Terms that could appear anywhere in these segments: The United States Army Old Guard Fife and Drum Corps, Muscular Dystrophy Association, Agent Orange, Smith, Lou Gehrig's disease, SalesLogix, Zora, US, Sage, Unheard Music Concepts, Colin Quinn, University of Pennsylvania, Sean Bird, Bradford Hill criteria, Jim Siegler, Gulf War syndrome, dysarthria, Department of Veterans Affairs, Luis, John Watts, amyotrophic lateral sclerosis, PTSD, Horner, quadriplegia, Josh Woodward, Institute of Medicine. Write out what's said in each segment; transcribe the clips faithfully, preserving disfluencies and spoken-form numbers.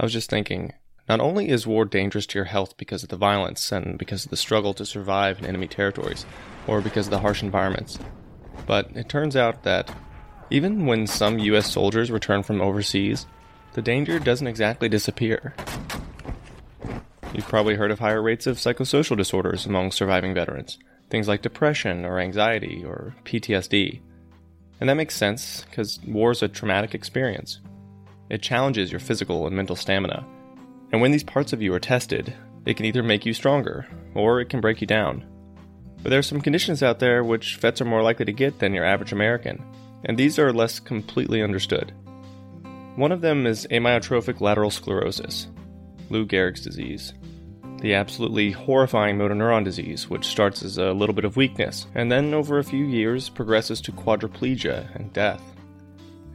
I was just thinking, not only is war dangerous to your health because of the violence and because of the struggle to survive in enemy territories, or because of the harsh environments, but it turns out that even when some U S soldiers return from overseas, the danger doesn't exactly disappear. You've probably heard of higher rates of psychosocial disorders among surviving veterans, things like depression or anxiety or P T S D. And that makes sense, because war is a traumatic experience. It challenges your physical and mental stamina. And when these parts of you are tested, it can either make you stronger, or it can break you down. But there are some conditions out there which vets are more likely to get than your average American, and these are less completely understood. One of them is amyotrophic lateral sclerosis, Lou Gehrig's disease, the absolutely horrifying motor neuron disease, which starts as a little bit of weakness, and then over a few years progresses to quadriplegia and death.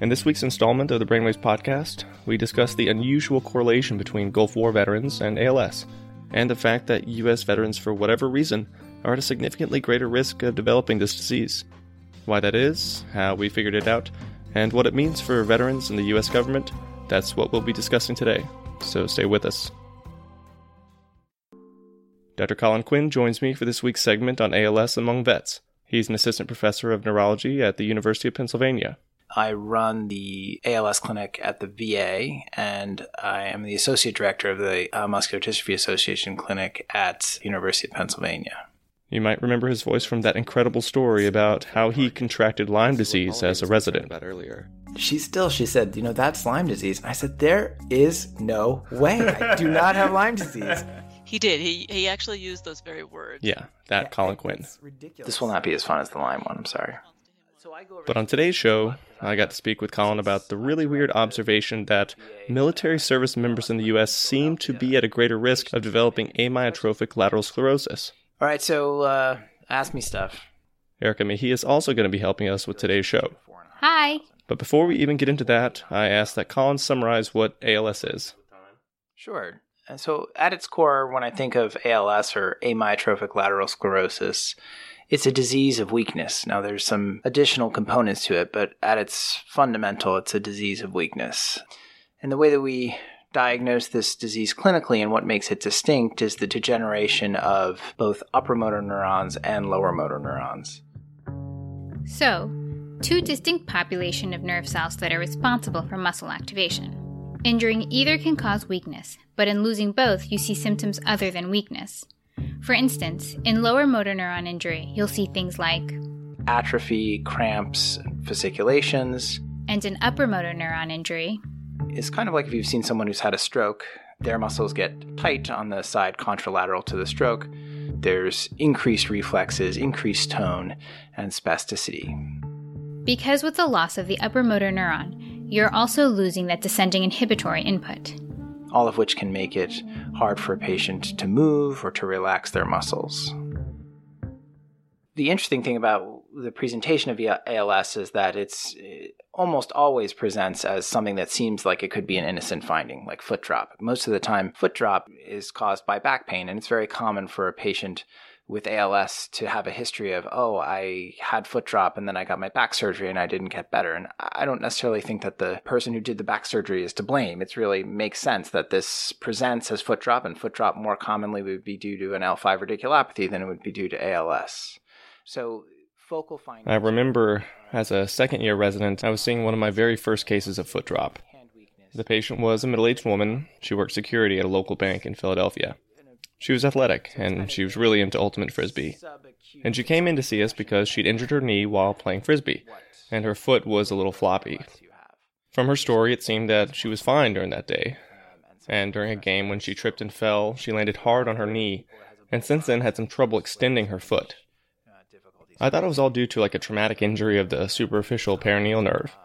In this week's installment of the Brainwaves podcast, we discuss the unusual correlation between Gulf War veterans and A L S, and the fact that U S veterans, for whatever reason, are at a significantly greater risk of developing this disease. Why that is, how we figured it out, and what it means for veterans and the U S government, that's what we'll be discussing today, so stay with us. Doctor Colin Quinn joins me for this week's segment on A L S among vets. He's an assistant professor of neurology at the University of Pennsylvania. I run the A L S clinic at the V A, and I am the associate director of the uh, Muscular Dystrophy Association clinic at University of Pennsylvania. You might remember his voice from that incredible story about how he contracted Lyme disease as a resident. About earlier. She still, she said, you know, that's Lyme disease. And I said, there is no way. I do not have Lyme disease. He did. He he actually used those very words. Yeah, that yeah, Colin Quinn. Ridiculous. This will not be as fun as the Lyme one, I'm sorry. But on today's show, I got to speak with Colin about the really weird observation that military service members in the U S seem to be at a greater risk of developing amyotrophic lateral sclerosis. All right, so uh, ask me stuff. Erica Mejia is also going to be helping us with today's show. Hi. But before we even get into that, I asked that Colin summarize what A L S is. Sure. And so at its core, when I think of A L S or amyotrophic lateral sclerosis, it's a disease of weakness. Now, there's some additional components to it, but at its fundamental, it's a disease of weakness. And the way that we diagnose this disease clinically and what makes it distinct is the degeneration of both upper motor neurons and lower motor neurons. So, two distinct populations of nerve cells that are responsible for muscle activation. Injuring either can cause weakness, but in losing both, you see symptoms other than weakness. For instance, in lower motor neuron injury, you'll see things like atrophy, cramps, fasciculations. And in upper motor neuron injury, it's kind of like if you've seen someone who's had a stroke, their muscles get tight on the side contralateral to the stroke. There's increased reflexes, increased tone, and spasticity. Because with the loss of the upper motor neuron, you're also losing that descending inhibitory input. All of which can make it hard for a patient to move or to relax their muscles. The interesting thing about the presentation of A L S is that it's it almost always presents as something that seems like it could be an innocent finding, like foot drop. Most of the time, foot drop is caused by back pain, and it's very common for a patient with A L S to have a history of, oh, I had foot drop and then I got my back surgery and I didn't get better. And I don't necessarily think that the person who did the back surgery is to blame. It really makes sense that this presents as foot drop, and foot drop more commonly would be due to an L five radiculopathy than it would be due to A L S. So focal findings. I remember as a second-year resident, I was seeing one of my very first cases of foot drop. The patient was a middle-aged woman. She worked security at a local bank in Philadelphia. She was athletic, and she was really into ultimate frisbee. And she came in to see us because she'd injured her knee while playing frisbee, and her foot was a little floppy. From her story, it seemed that she was fine during that day. And during a game, when she tripped and fell, she landed hard on her knee, and since then had some trouble extending her foot. I thought it was all due to like a traumatic injury of the superficial peroneal nerve,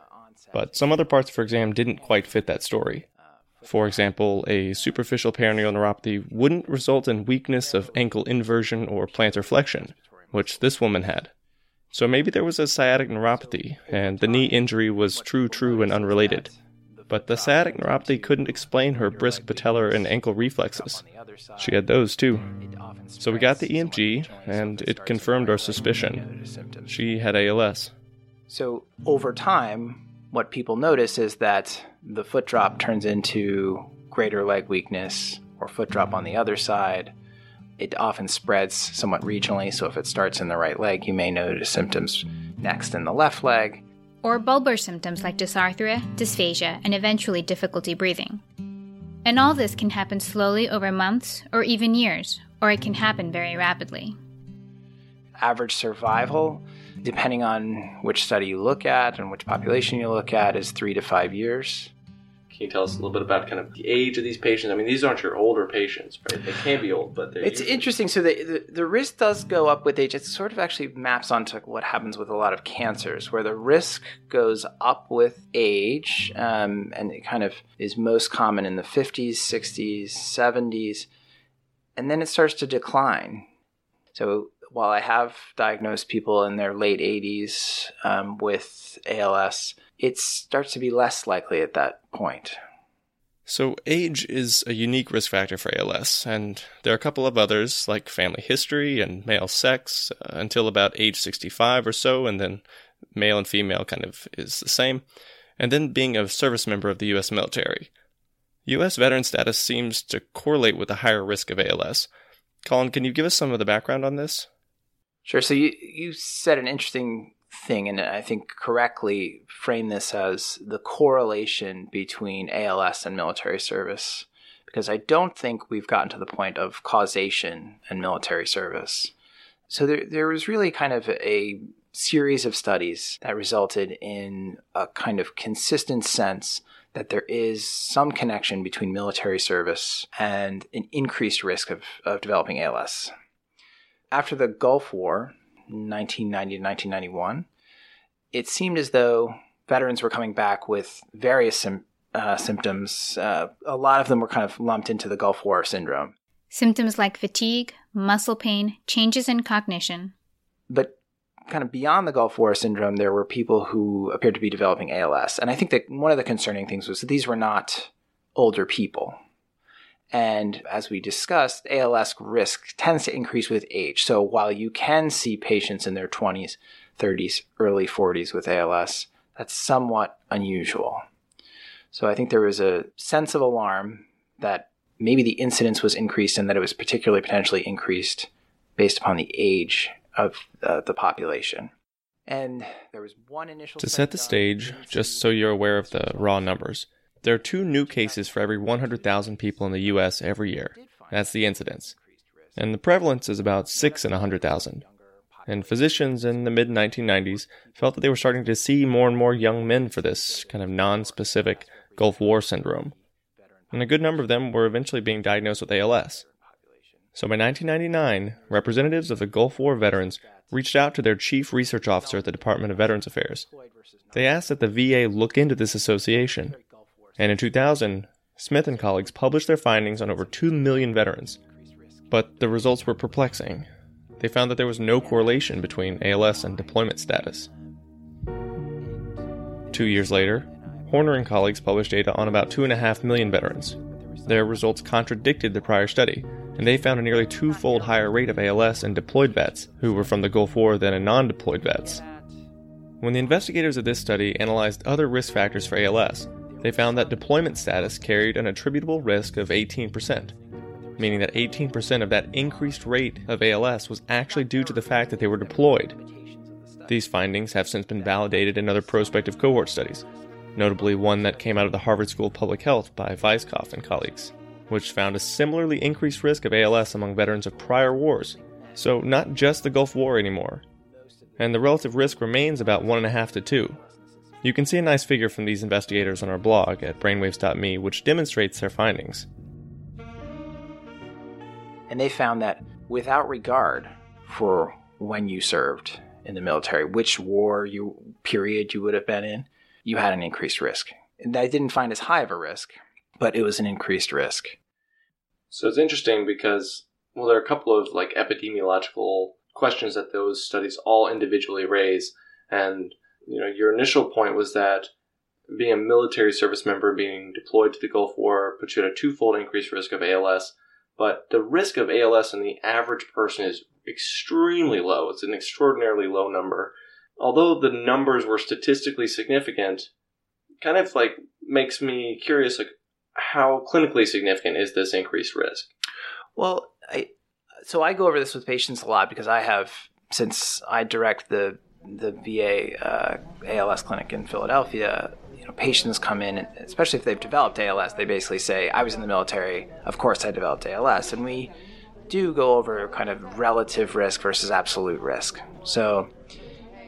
but some other parts of her exam didn't quite fit that story. For example, a superficial peroneal neuropathy wouldn't result in weakness of ankle inversion or plantar flexion, which this woman had. So maybe there was a sciatic neuropathy, and the knee injury was true, true, and unrelated. But the sciatic neuropathy couldn't explain her brisk patellar and ankle reflexes. She had those too. So we got the E M G, and it confirmed our suspicion. She had A L S. So over time, what people notice is that the foot drop turns into greater leg weakness or foot drop on the other side. It often spreads somewhat regionally, so if it starts in the right leg, you may notice symptoms next in the left leg. Or bulbar symptoms like dysarthria, dysphagia, and eventually difficulty breathing. And all this can happen slowly over months or even years, or it can happen very rapidly. Average survival, depending on which study you look at and which population you look at, is three to five years. Can you tell us a little bit about kind of the age of these patients? I mean, these aren't your older patients, right? They can be old, but they're... It's usually... interesting. So the, the the risk does go up with age. It sort of actually maps onto what happens with a lot of cancers, where the risk goes up with age, um, and it kind of is most common in the fifties, sixties, seventies, and then it starts to decline. So while I have diagnosed people in their late eighties um, with A L S, it starts to be less likely at that point. So age is a unique risk factor for A L S, and there are a couple of others like family history and male sex uh, until about age sixty-five or so, and then male and female kind of is the same, and then being a service member of the U S military. U S veteran status seems to correlate with a higher risk of A L S. Colin, can you give us some of the background on this? Sure. So you, you said an interesting thing, and I think correctly frame this as the correlation between A L S and military service, because I don't think we've gotten to the point of causation and military service. So there, there was really kind of a series of studies that resulted in a kind of consistent sense that there is some connection between military service and an increased risk of, of developing A L S. After the Gulf War, nineteen ninety to nineteen ninety-one, it seemed as though veterans were coming back with various sim- uh, symptoms. Uh, a lot of them were kind of lumped into the Gulf War syndrome. Symptoms like fatigue, muscle pain, changes in cognition. But kind of beyond the Gulf War syndrome, there were people who appeared to be developing A L S. And I think that one of the concerning things was that these were not older people. And as we discussed, A L S risk tends to increase with age. So while you can see patients in their twenties, thirties, early forties with A L S, that's somewhat unusual. So I think there was a sense of alarm that maybe the incidence was increased and that it was particularly potentially increased based upon the age of uh, the population. And there was one initial... To set the stage, just so you're aware of the raw numbers, there are two new cases for every one hundred thousand people in the U S every year. That's the incidence. And the prevalence is about six in one hundred thousand. And physicians in the mid nineteen nineties felt that they were starting to see more and more young men for this kind of non-specific Gulf War syndrome. And a good number of them were eventually being diagnosed with A L S. So by nineteen ninety-nine, representatives of the Gulf War veterans reached out to their chief research officer at the Department of Veterans Affairs. They asked that the V A look into this association. And in two thousand, Smith and colleagues published their findings on over two million veterans. But the results were perplexing. They found that there was no correlation between A L S and deployment status. Two years later, Horner and colleagues published data on about two point five million veterans. Their results contradicted the prior study, and they found a nearly two-fold higher rate of A L S in deployed vets who were from the Gulf War than in non-deployed vets. When the investigators of this study analyzed other risk factors for A L S, they found that deployment status carried an attributable risk of eighteen percent, meaning that eighteen percent of that increased rate of A L S was actually due to the fact that they were deployed. These findings have since been validated in other prospective cohort studies, notably one that came out of the Harvard School of Public Health by Weisskopf and colleagues, which found a similarly increased risk of A L S among veterans of prior wars, so not just the Gulf War anymore. And the relative risk remains about one point five to two. You can see a nice figure from these investigators on our blog at brainwaves dot me, which demonstrates their findings. And they found that without regard for when you served in the military, which war you period you would have been in, you had an increased risk. And I didn't find as high of a risk, but it was an increased risk. So it's interesting because, well, there are a couple of like epidemiological questions that those studies all individually raise, and you know, your initial point was that being a military service member, being deployed to the Gulf War, puts you at a twofold increased risk of A L S. But the risk of A L S in the average person is extremely low. It's an extraordinarily low number. Although the numbers were statistically significant, kind of like makes me curious, like how clinically significant is this increased risk? Well, I, so I go over this with patients a lot because I have, since I direct the the V A uh, A L S clinic in Philadelphia, you know, patients come in, and especially if they've developed A L S, they basically say, I was in the military, of course I developed A L S. And we do go over kind of relative risk versus absolute risk. So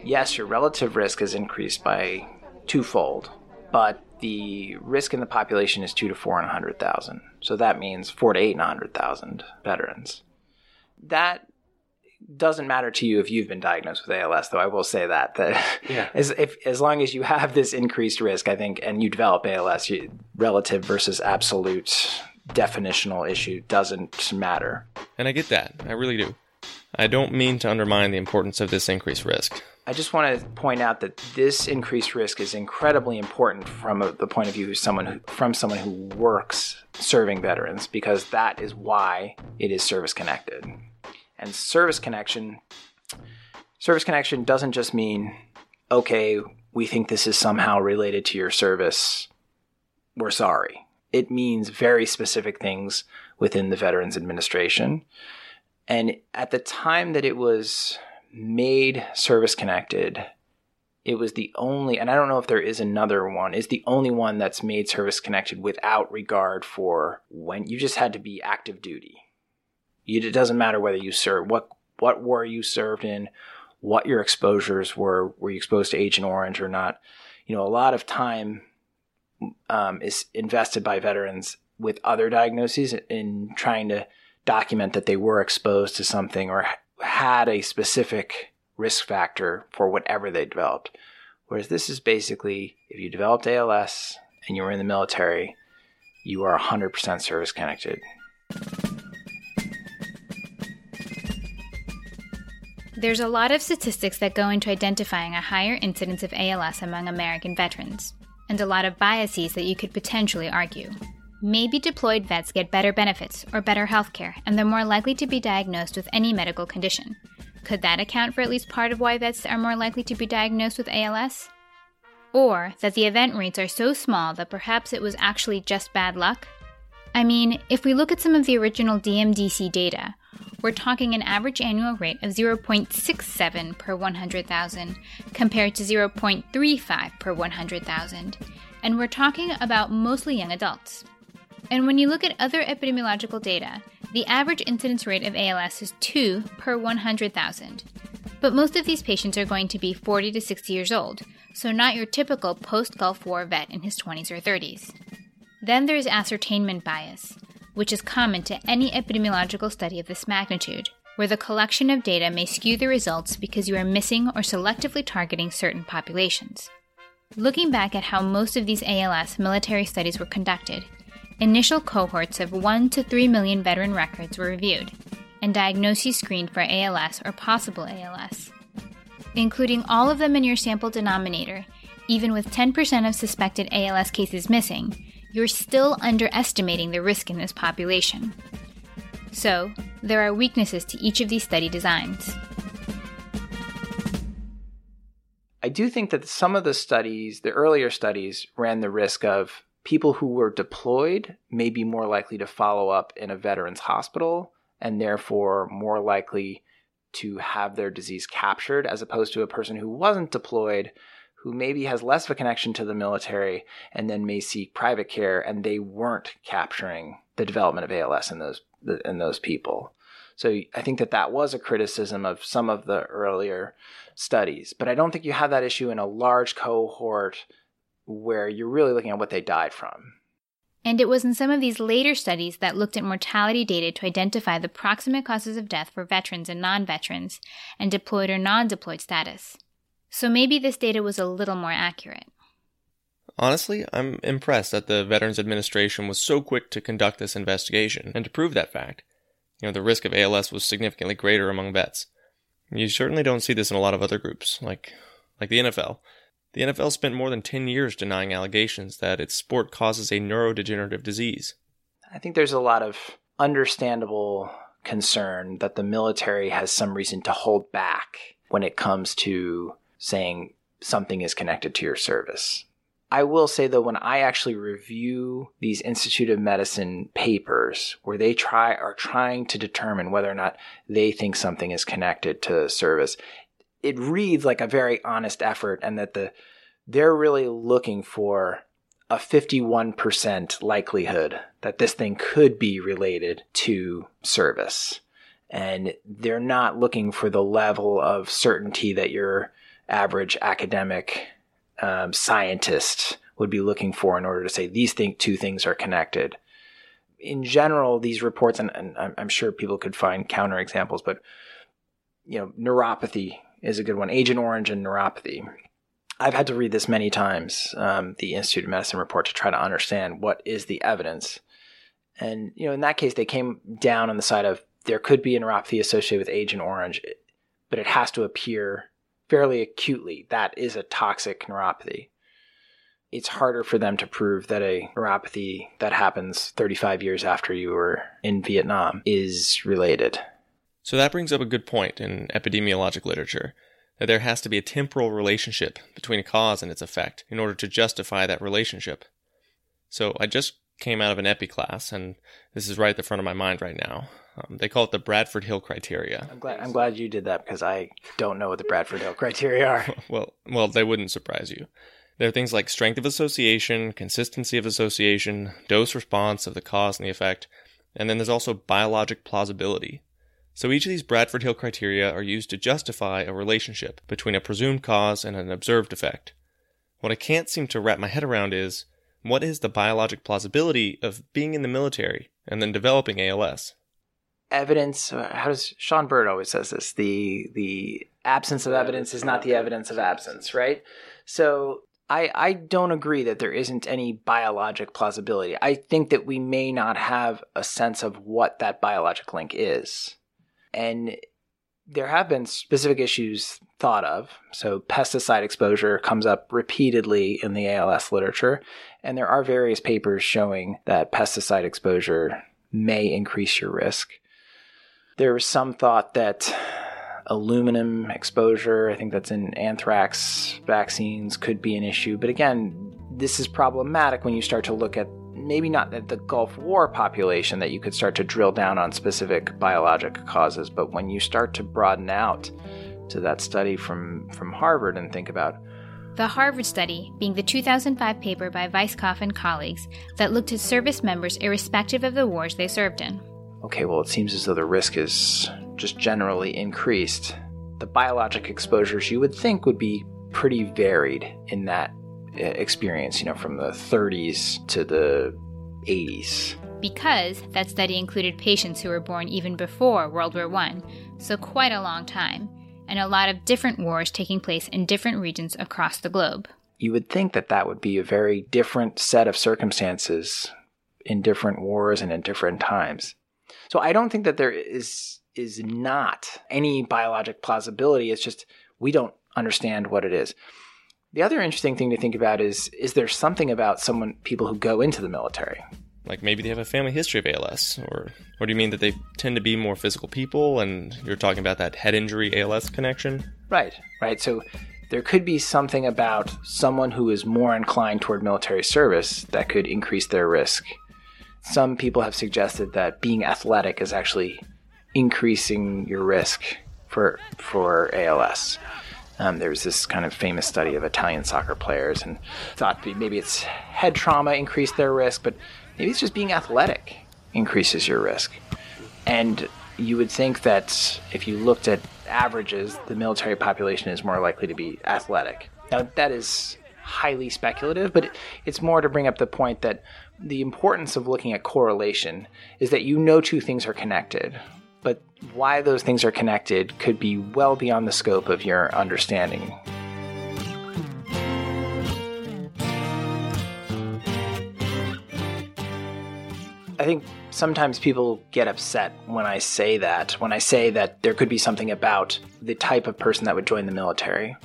yes, your relative risk is increased by twofold, but the risk in the population is two to four in one hundred thousand. So that means four to eight in one hundred thousand veterans. That doesn't matter to you if you've been diagnosed with A L S, though I will say that. that yeah. as, if, as long as you have this increased risk, I think, and you develop A L S, you, relative versus absolute definitional issue doesn't matter. And I get that. I really do. I don't mean to undermine the importance of this increased risk. I just want to point out that this increased risk is incredibly important from a, the point of view of someone who, from someone who works serving veterans, because that is why it is service-connected. And service connection, service connection doesn't just mean, okay, we think this is somehow related to your service, we're sorry. It means very specific things within the Veterans Administration. And at the time that it was made service connected, it was the only, and I don't know if there is another one, it's the only one that's made service connected without regard for when you just had to be active duty. You, it doesn't matter whether you served, what what war you served in, what your exposures were, were you exposed to Agent Orange or not. You know, a lot of time um, is invested by veterans with other diagnoses in trying to document that they were exposed to something or had a specific risk factor for whatever they developed. Whereas this is basically, if you developed A L S and you were in the military, you are one hundred percent service connected. There's a lot of statistics that go into identifying a higher incidence of A L S among American veterans, and a lot of biases that you could potentially argue. Maybe deployed vets get better benefits or better healthcare, and they're more likely to be diagnosed with any medical condition. Could that account for at least part of why vets are more likely to be diagnosed with A L S? Or that the event rates are so small that perhaps it was actually just bad luck? I mean, if we look at some of the original D M D C data, we're talking an average annual rate of zero point six seven per one hundred thousand, compared to zero point three five per one hundred thousand, and we're talking about mostly young adults. And when you look at other epidemiological data, the average incidence rate of A L S is two per one hundred thousand. But most of these patients are going to be forty to sixty years old, so not your typical post-Gulf War vet in his twenties or thirties. Then there's ascertainment bias, which is common to any epidemiological study of this magnitude, where the collection of data may skew the results because you are missing or selectively targeting certain populations. Looking back at how most of these A L S military studies were conducted, initial cohorts of one to three million veteran records were reviewed, and diagnoses screened for A L S or possible A L S. Including all of them in your sample denominator, even with ten percent of suspected A L S cases missing, you're still underestimating the risk in this population. So, there are weaknesses to each of these study designs. I do think that some of the studies, the earlier studies, ran the risk of people who were deployed may be more likely to follow up in a veterans hospital and therefore more likely to have their disease captured, as opposed to a person who wasn't deployed, who maybe has less of a connection to the military and then may seek private care, and they weren't capturing the development of A L S in those in those people. So I think that that was a criticism of some of the earlier studies. But I don't think you have that issue in a large cohort where you're really looking at what they died from. And it was in some of these later studies that looked at mortality data to identify the proximate causes of death for veterans and non-veterans, and deployed or non-deployed status. So maybe this data was a little more accurate. Honestly, I'm impressed that the Veterans Administration was so quick to conduct this investigation and to prove that fact. You know, the risk of A L S was significantly greater among vets. You certainly don't see this in a lot of other groups, like like the N F L. The N F L spent more than ten years denying allegations that its sport causes a neurodegenerative disease. I think there's a lot of understandable concern that the military has some reason to hold back when it comes to saying something is connected to your service. I will say, though, when I actually review these Institute of Medicine papers where they try are trying to determine whether or not they think something is connected to service, it reads like a very honest effort, and that the they're really looking for a fifty-one percent likelihood that this thing could be related to service. And they're not looking for the level of certainty that your average academic Um, scientists would be looking for in order to say these th- two things are connected. In general, these reports, and, and I'm sure people could find counterexamples, but you know, neuropathy is a good one. Agent Orange and neuropathy. I've had to read this many times, um, the Institute of Medicine report, to try to understand what is the evidence. And you know, in that case, they came down on the side of there could be a neuropathy associated with Agent Orange, but it has to appear fairly acutely. That is a toxic neuropathy. It's harder for them to prove that a neuropathy that happens thirty-five years after you were in Vietnam is related. So that brings up a good point in epidemiologic literature, that there has to be a temporal relationship between a cause and its effect in order to justify that relationship. So I just came out of an epi class, and this is right at the front of my mind right now. Um, they call it the Bradford Hill criteria. I'm glad, I'm glad you did that, because I don't know what the Bradford Hill criteria are. Well, well, they wouldn't surprise you. There are things like strength of association, consistency of association, dose response of the cause and the effect, and then there's also biologic plausibility. So each of these Bradford Hill criteria are used to justify a relationship between a presumed cause and an observed effect. What I can't seem to wrap my head around is, what is the biologic plausibility of being in the military and then developing A L S? Evidence, how does Sean Bird always says this, the the absence of evidence is not the evidence of absence, right? So I I don't agree that there isn't any biologic plausibility. I think that we may not have a sense of what that biologic link is. And there have been specific issues thought of. So pesticide exposure comes up repeatedly in the A L S literature, and there are various papers showing that pesticide exposure may increase your risk. There was some thought that aluminum exposure, I think that's in anthrax vaccines, could be an issue. But again, this is problematic when you start to look at maybe not at the Gulf War population that you could start to drill down on specific biologic causes, but when you start to broaden out to that study from, from Harvard and think about the Harvard study, being the two thousand five paper by Weisskopf and colleagues that looked at service members irrespective of the wars they served in. Okay, well, it seems as though the risk is just generally increased. The biologic exposures you would think would be pretty varied in that experience, you know, from the thirties to the eighties. Because that study included patients who were born even before World War One, so quite a long time, and a lot of different wars taking place in different regions across the globe. You would think that that would be a very different set of circumstances in different wars and in different times. So I don't think that there is is not any biologic plausibility. It's just we don't understand what it is. The other interesting thing to think about is, is there something about someone people who go into the military? Like maybe they have a family history of A L S, or, or do you mean that they tend to be more physical people, and you're talking about that head injury A L S connection? Right, right. So there could be something about someone who is more inclined toward military service that could increase their risk. Some people have suggested that being athletic is actually increasing your risk for for A L S. Um, there was this kind of famous study of Italian soccer players, and thought maybe it's head trauma increased their risk, but maybe it's just being athletic increases your risk. And you would think that if you looked at averages, the military population is more likely to be athletic. Now, that is highly speculative, but it's more to bring up the point that the importance of looking at correlation is that you know two things are connected, but why those things are connected could be well beyond the scope of your understanding. I think sometimes people get upset when I say that, when I say that there could be something about the type of person that would join the military,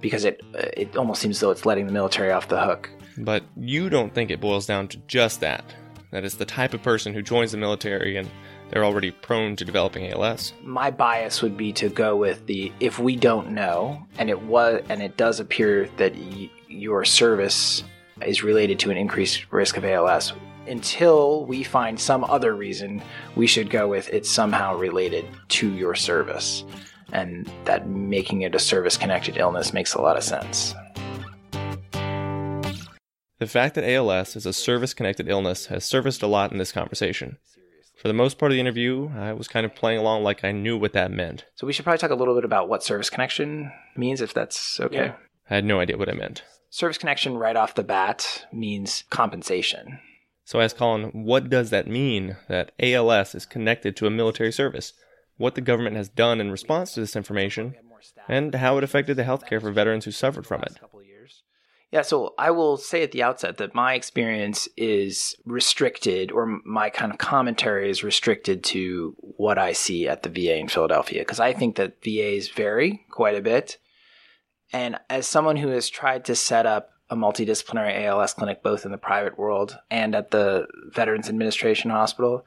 because it it almost seems as though it's letting the military off the hook. But you don't think it boils down to just that, that it's the type of person who joins the military and they're already prone to developing A L S. My bias would be to go with the, if we don't know, and it was, and it does appear that y- your service is related to an increased risk of A L S. Until we find some other reason, we should go with it's somehow related to your service. And that making it a service-connected illness makes a lot of sense. The fact that A L S is a service-connected illness has surfaced a lot in this conversation. For the most part of the interview, I was kind of playing along like I knew what that meant. So we should probably talk a little bit about what service connection means, if that's okay. Yeah. I had no idea what it meant. Service connection right off the bat means compensation. So I asked Colin, what does that mean that A L S is connected to a military service? What the government has done in response to this information, and how it affected the healthcare for veterans who suffered from it. Yeah, so I will say at the outset that my experience is restricted, or my kind of commentary is restricted to what I see at the V A in Philadelphia, because I think that V As vary quite a bit. And as someone who has tried to set up a multidisciplinary A L S clinic, both in the private world and at the Veterans Administration Hospital,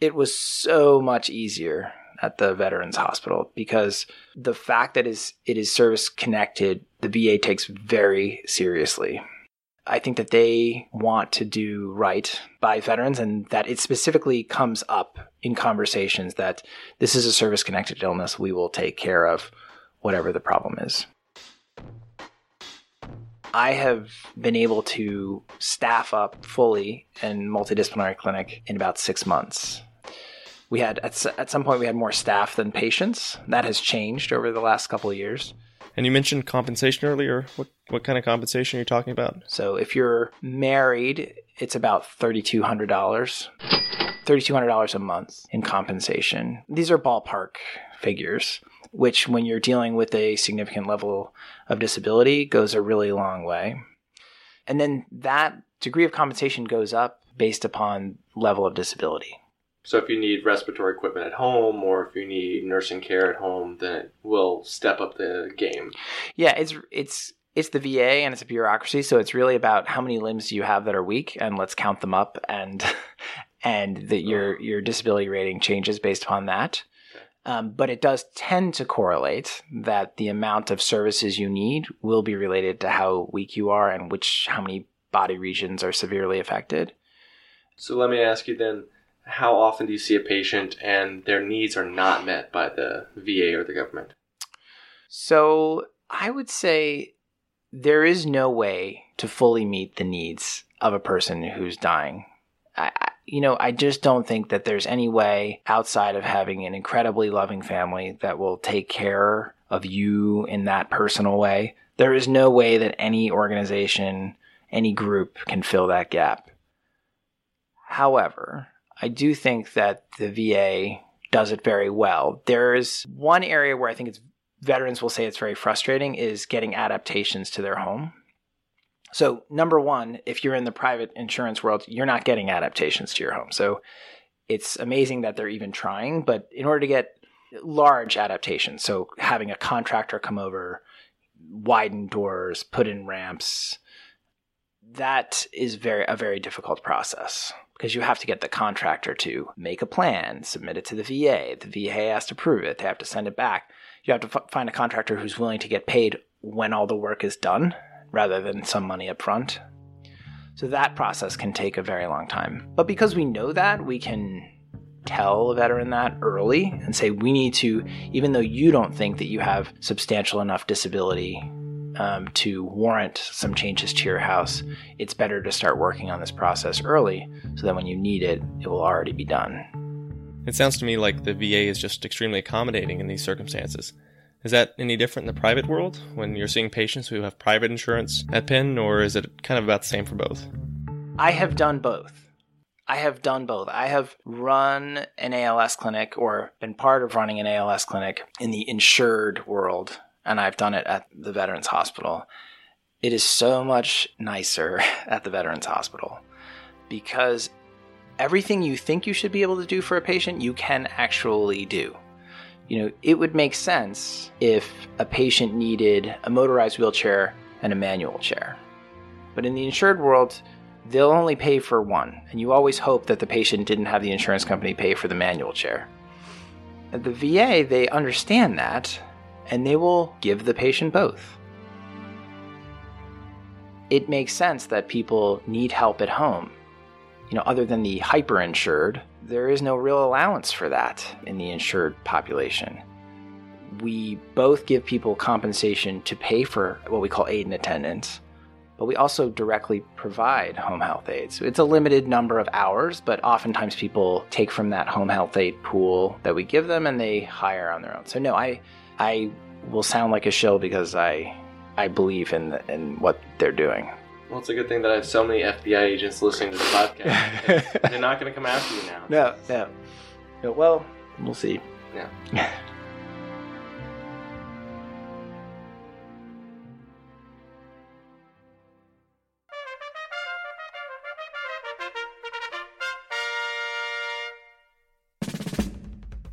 it was so much easier at the Veterans Hospital, because the fact that is it is service connected, the V A takes very seriously. I think that they want to do right by veterans, and that it specifically comes up in conversations that this is a service connected illness. We will take care of whatever the problem is. I have been able to staff up fully in multidisciplinary clinic in about six months. We had, at, at some point, we had more staff than patients. That has changed over the last couple of years. And you mentioned compensation earlier. What what kind of compensation are you talking about? So if you're married, it's about three thousand two hundred dollars. three thousand two hundred dollars a month in compensation. These are ballpark figures, which when you're dealing with a significant level of disability goes a really long way. And then that degree of compensation goes up based upon level of disability. So if you need respiratory equipment at home, or if you need nursing care at home, then it will step up the game. Yeah, it's it's it's the V A and it's a bureaucracy, so it's really about how many limbs you have that are weak, and let's count them up, and and that your your disability rating changes based upon that. Okay. Um, but it does tend to correlate that the amount of services you need will be related to how weak you are and which how many body regions are severely affected. So let me ask you then, how often do you see a patient and their needs are not met by the V A or the government? So I would say there is no way to fully meet the needs of a person who's dying. I, you know, I just don't think that there's any way outside of having an incredibly loving family that will take care of you in that personal way. There is no way that any organization, any group can fill that gap. However, I do think that the V A does it very well. There is one area where I think it's veterans will say it's very frustrating is getting adaptations to their home. So number one, if you're in the private insurance world, you're not getting adaptations to your home. So it's amazing that they're even trying, but in order to get large adaptations, so having a contractor come over, widen doors, put in ramps, that is very a very difficult process. Because you have to get the contractor to make a plan, submit it to the V A. The V A has to approve it. They have to send it back. You have to f- find a contractor who's willing to get paid when all the work is done rather than some money up front. So that process can take a very long time. But because we know that, we can tell a veteran that early and say, we need to, even though you don't think that you have substantial enough disability um, to warrant some changes to your house, it's better to start working on this process early so that when you need it, it will already be done. It sounds to me like the V A is just extremely accommodating in these circumstances. Is that any different in the private world when you're seeing patients who have private insurance at Penn, or is it kind of about the same for both? I have done both. I have done both. I have run an A L S clinic or been part of running an A L S clinic in the insured world, and I've done it at the Veterans Hospital. It is so much nicer at the Veterans Hospital because everything you think you should be able to do for a patient, you can actually do. You know, it would make sense if a patient needed a motorized wheelchair and a manual chair. But in the insured world, they'll only pay for one, and you always hope that the patient didn't have the insurance company pay for the manual chair. At the V A, they understand that, and they will give the patient both. it makes sense that people need help at home. You know, other than the hyperinsured, there is no real allowance for that in the insured population. We both give people compensation to pay for what we call aid and attendance, but we also directly provide home health aides. It's a limited number of hours, but oftentimes people take from that home health aid pool that we give them and they hire on their own. So no, I I will sound like a shill because I I believe in the, in what they're doing. Well, it's a good thing that I have so many F B I agents listening to the podcast. They're not going to come after you now. No, no, no. Well, we'll see. Yeah.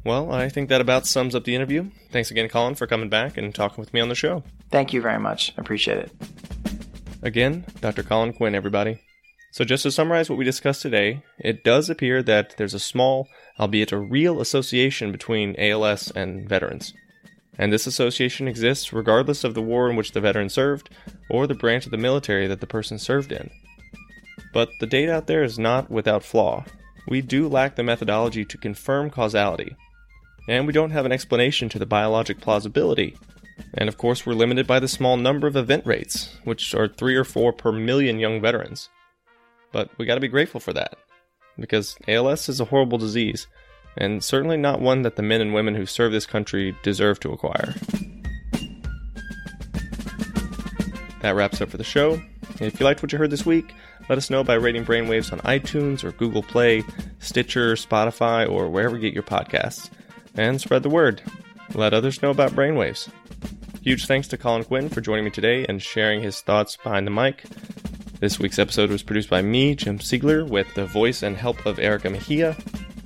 Well, I think that about sums up the interview. Thanks again, Colin, for coming back and talking with me on the show. Thank you very much. I appreciate it. Again, Doctor Colin Quinn, everybody. So just to summarize what we discussed today, it does appear that there's a small, albeit a real, association between A L S and veterans. And this association exists regardless of the war in which the veteran served or the branch of the military that the person served in. But the data out there is not without flaw. We do lack the methodology to confirm causality. And we don't have an explanation to the biologic plausibility. And of course, we're limited by the small number of event rates, which are three or four per million young veterans. But we gotta be grateful for that, because A L S is a horrible disease, and certainly not one that the men and women who serve this country deserve to acquire. That wraps up for the show. If you liked what you heard this week, let us know by rating Brainwaves on iTunes or Google Play, Stitcher, Spotify, or wherever you get your podcasts. And spread the word. Let others know about Brainwaves. Huge thanks to Colin Quinn for joining me today and sharing his thoughts behind the mic. This week's episode was produced by me, Jim Siegler, with the voice and help of Erica Mejia,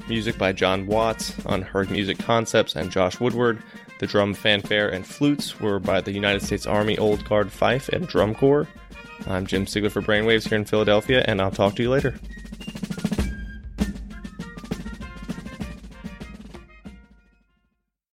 music by John Watts, Unheard Music Concepts, and Josh Woodward. The drum fanfare and flutes were by the United States Army Old Guard Fife and Drum Corps. I'm Jim Siegler for Brainwaves here in Philadelphia, and I'll talk to you later.